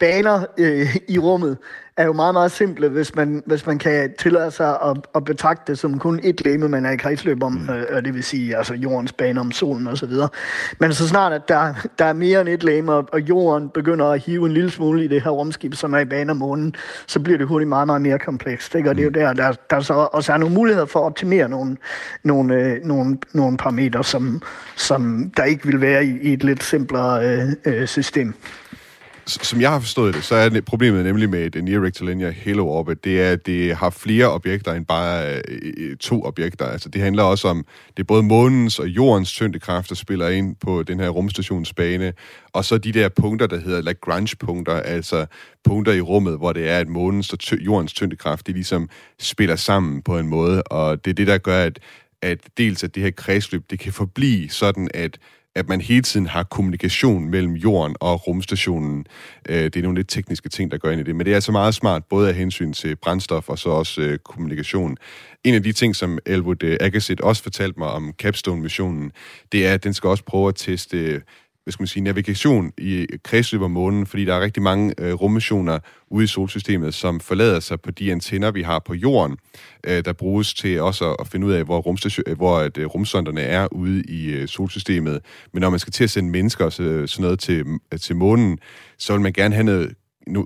baner øh, i rummet er jo meget, meget simple, hvis man, hvis man kan tillade sig at, at betragte det som kun et legeme, man er i kredsløb om, øh, det vil sige altså jordens bane om solen osv. Men så snart, at der, der er mere end et legeme, og jorden begynder at hive en lille smule i det her rumskib, som er i bane om månen, så bliver det hurtigt meget, meget mere komplekst. Ikke? Og det er jo der, der, der så også er nogle muligheder for at optimere nogle, nogle, øh, nogle, nogle parametre, som, som der ikke vil være i, i et lidt simplere øh, øh, system. Som jeg har forstået det, så er problemet nemlig med den Near Rectilinear Halo Orbit, det er, at det har flere objekter end bare øh, to objekter. Altså det handler også om, det er både månens og jordens tyngdekraft, der spiller ind på den her rumstationsbane, og så de der punkter, der hedder Lagrange-punkter, altså punkter i rummet, hvor det er, at månens og ty- jordens tyngdekraft, de ligesom spiller sammen på en måde, og det er det, der gør, at, at dels at det her kredsløb, det kan forblive sådan, at at man hele tiden har kommunikation mellem jorden og rumstationen. Det er nogle lidt tekniske ting, der går ind i det, men det er altså meget smart, både af hensyn til brændstof og så også kommunikation. En af de ting, som Elwood Agasset også fortalte mig om Capstone-missionen, det er, at den skal også prøve at teste, hvad skal man sige, navigation i kredsløb om månen, fordi der er rigtig mange øh, rummissioner ude i solsystemet, som forlader sig på de antenner, vi har på jorden, øh, der bruges til også at finde ud af, hvor, rumstation- hvor at, øh, rumsonderne er ude i øh, solsystemet. Men når man skal til at sende mennesker og så, sådan noget til, til månen, så vil man gerne have noget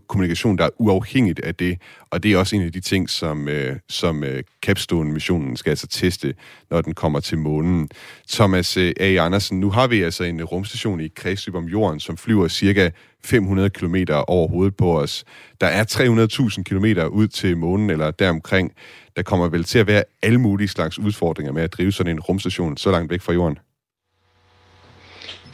kommunikation, der er uafhængigt af det, og det er også en af de ting, som, øh, som øh, Capstone-missionen skal altså teste, når den kommer til månen. Thomas A. Andersen, nu har vi altså en rumstation i et kredsløb om jorden, som flyver cirka fem hundrede kilometer over hovedet på os. Der er tre hundrede tusind kilometer ud til månen, eller deromkring. Der kommer vel til at være alle mulige slags udfordringer med at drive sådan en rumstation så langt væk fra jorden.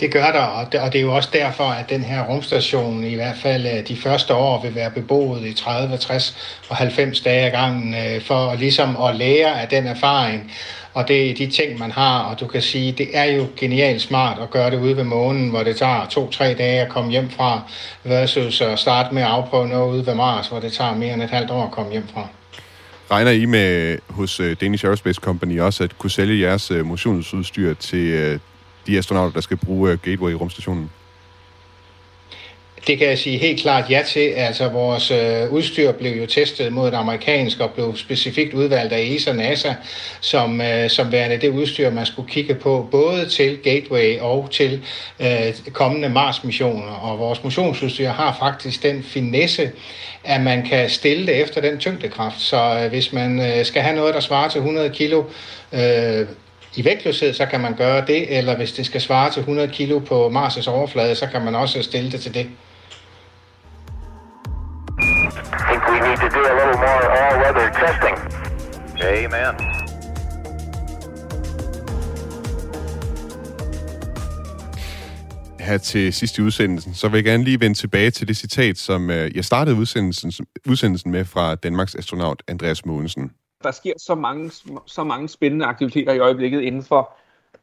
Det gør der, og det er jo også derfor, at den her rumstation i hvert fald de første år vil være beboet i tredive, tres og halvfems dage ad gangen, for ligesom at lære af den erfaring. Og det er de ting, man har, og du kan sige, det er jo genialt smart at gøre det ude ved månen, hvor det tager to-tre dage at komme hjem fra, versus at starte med at afprøve noget ude ved Mars, hvor det tager mere end et halvt år at komme hjem fra. Regner I med hos Danish Aerospace Company også at kunne sælge jeres motionsudstyr til de astronauter, der skal bruge Gateway i rumstationen? Det kan jeg sige helt klart ja til. Altså, vores øh, udstyr blev jo testet mod et amerikansk og blev specifikt udvalgt af E S A og NASA, som, øh, som værende det udstyr, man skulle kigge på, både til Gateway og til øh, kommende Mars-missioner. Og vores motionsudstyr har faktisk den finesse, at man kan stille det efter den tyngdekraft. Så øh, hvis man øh, skal have noget, der svarer til hundrede kilo øh, i vægtløshed, så kan man gøre det, eller hvis det skal svare til hundrede kilo på Mars' overflade, så kan man også stille det til det. Her til sidst i udsendelsen, så vil jeg gerne lige vende tilbage til det citat, som jeg startede udsendelsen, udsendelsen med fra Danmarks astronaut Andreas Mogensen. Der sker så mange, så mange spændende aktiviteter i øjeblikket inden for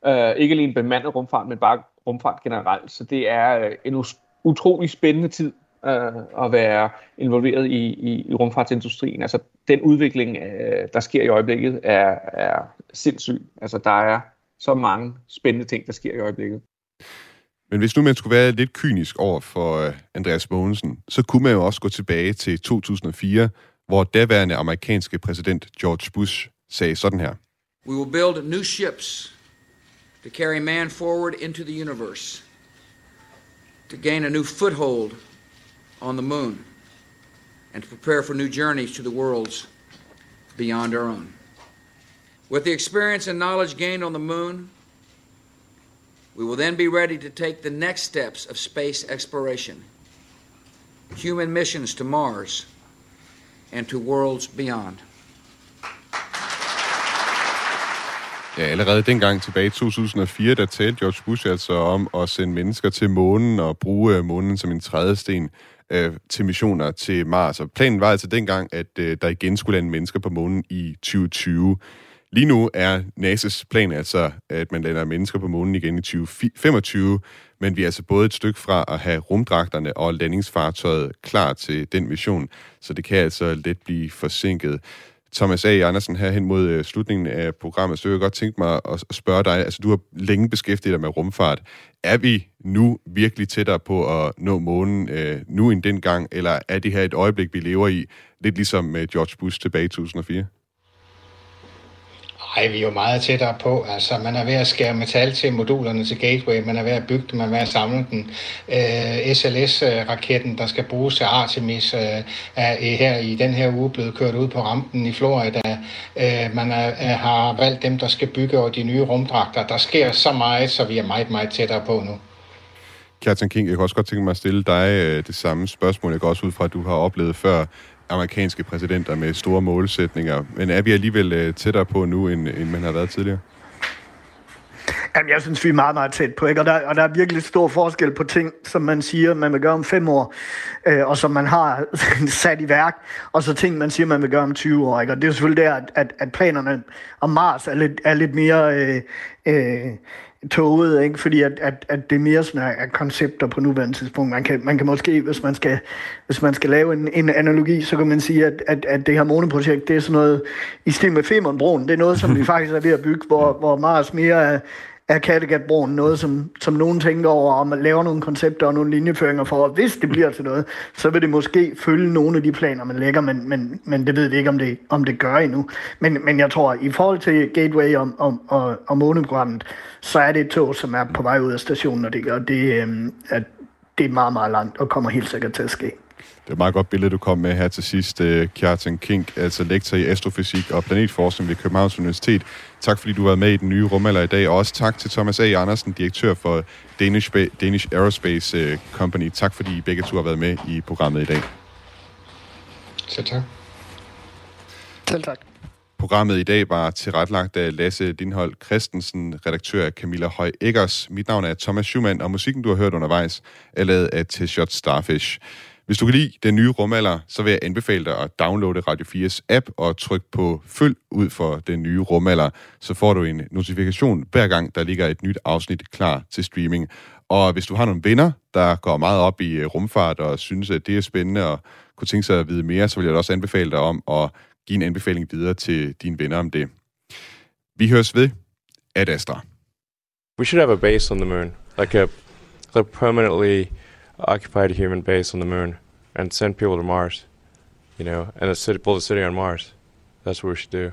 øh, ikke alene bemandet rumfart, men bare rumfart generelt. Så det er en utrolig spændende tid øh, at være involveret i, i, i rumfartsindustrien. Altså den udvikling, øh, der sker i øjeblikket, er, er sindssyg. Altså der er så mange spændende ting, der sker i øjeblikket. Men hvis nu man skulle være lidt kynisk over for Andreas Mogensen, så kunne man jo også gå tilbage til to tusind og fire, hvor daværende amerikanske præsident George Bush sagde sådan her. We will build new ships to carry man forward into the universe, to gain a new foothold on the moon, and to prepare for new journeys to the worlds beyond our own. With the experience and knowledge gained on the moon, we will then be ready to take the next steps of space exploration, human missions to Mars, and to worlds beyond. Ja, allerede dengang tilbage i to tusind og fire, der talte George Bush altså om at sende mennesker til månen og bruge månen som en trædesten øh, til missioner til Mars. Og planen var altså dengang, at øh, der igen skulle lande mennesker på månen i tyve tyve. Lige nu er NASA's plan altså, at man lander mennesker på månen igen i tyve femogtyve, men vi er altså både et stykke fra at have rumdragterne og landingsfartøjet klar til den mission, så det kan altså let blive forsinket. Thomas A. Andersen her hen mod slutningen af programmet, så jeg godt tænke mig at spørge dig, altså du har længe beskæftiget dig med rumfart. Er vi nu virkelig tættere på at nå månen øh, nu end dengang, eller er det her et øjeblik, vi lever i, lidt ligesom med George Bush tilbage i to tusind og fire? Nej, vi er jo meget tættere på. Altså, man er ved at skære metal til modulerne til Gateway, man er ved at bygge dem, man er ved at samle den. Øh, S L S-raketten, der skal bruges til Artemis, øh, er her i den her uge blevet kørt ud på rampen i Florida. Øh, man er, er, har valgt dem, der skal bygge over de nye rumdragter. Der sker så meget, så vi er meget, meget tættere på nu. Kjartan Kinch, jeg kan også godt tænke mig at stille dig det samme spørgsmål. Jeg går også ud fra, at du har oplevet før amerikanske præsidenter med store målsætninger. Men er vi alligevel tættere på nu, end, end man har været tidligere? Jamen, jeg synes, vi er meget, meget tæt på, ikke? Og der, og der er virkelig stor forskel på ting, som man siger, man vil gøre om fem år, øh, og som man har sat i værk, og så ting, man siger, man vil gøre om tyve år, ikke? Og det er jo selvfølgelig der, at, at, at planerne om Mars er lidt, er lidt mere øh, øh, tåget, ikke? Fordi at, at, at det er mere sådan er koncepter på nuværende tidspunkt. Man kan, man kan måske, hvis man skal, hvis man skal lave en, en analogi, så kan man sige, at, at, at det her måneprojekt, det er sådan noget, i stil med Femernbroen, det er noget, som vi faktisk er ved at bygge, hvor, hvor Mars mere er Kattegatbroen, noget, som, som nogen tænker over, og man laver nogle koncepter og nogle linjeføringer for, og hvis det bliver til noget, så vil det måske følge nogle af de planer, man lægger, men, men, men det ved vi ikke, om det, om det gør endnu. Men, men jeg tror, i forhold til Gateway og, og, og, og måneprogrammet, så er det et tog, som er på vej ud af stationen, og det gør det, øhm, at det er meget, meget langt, og kommer helt sikkert til at ske. Det er et meget godt billede, du kom med her til sidst, Kjartan Kinch, altså lektor i astrofysik og planetforskning ved Københavns Universitet. Tak fordi du har været med i den nye rumalder i dag, og også tak til Thomas A. Andersen, direktør for Danish, Danish Aerospace Company. Tak fordi I begge to har været med i programmet i dag. Selv tak. Selv tak. Programmet i dag var tilrettelagt af Lasse Dinhold Kristensen, redaktør af Camilla Høj Eggers. Mit navn er Thomas Schumann, og musikken, du har hørt undervejs, er lavet af T-Shot Starfish. Hvis du kan lide den nye rumalder, så vil jeg anbefale dig at downloade Radio fires app og trykke på følg ud for den nye rumalder, så får du en notifikation hver gang, der ligger et nyt afsnit klar til streaming. Og hvis du har nogle venner, der går meget op i rumfart og synes, at det er spændende og kunne tænke sig at vide mere, så vil jeg også anbefale dig om at give en anbefaling videre til dine venner om det. Vi høres ved. Ad Astra. We should have a base on the moon. Like a, like permanently occupied a human base on the moon and send people to Mars, you know, and a city, build a city on Mars. That's what we should do.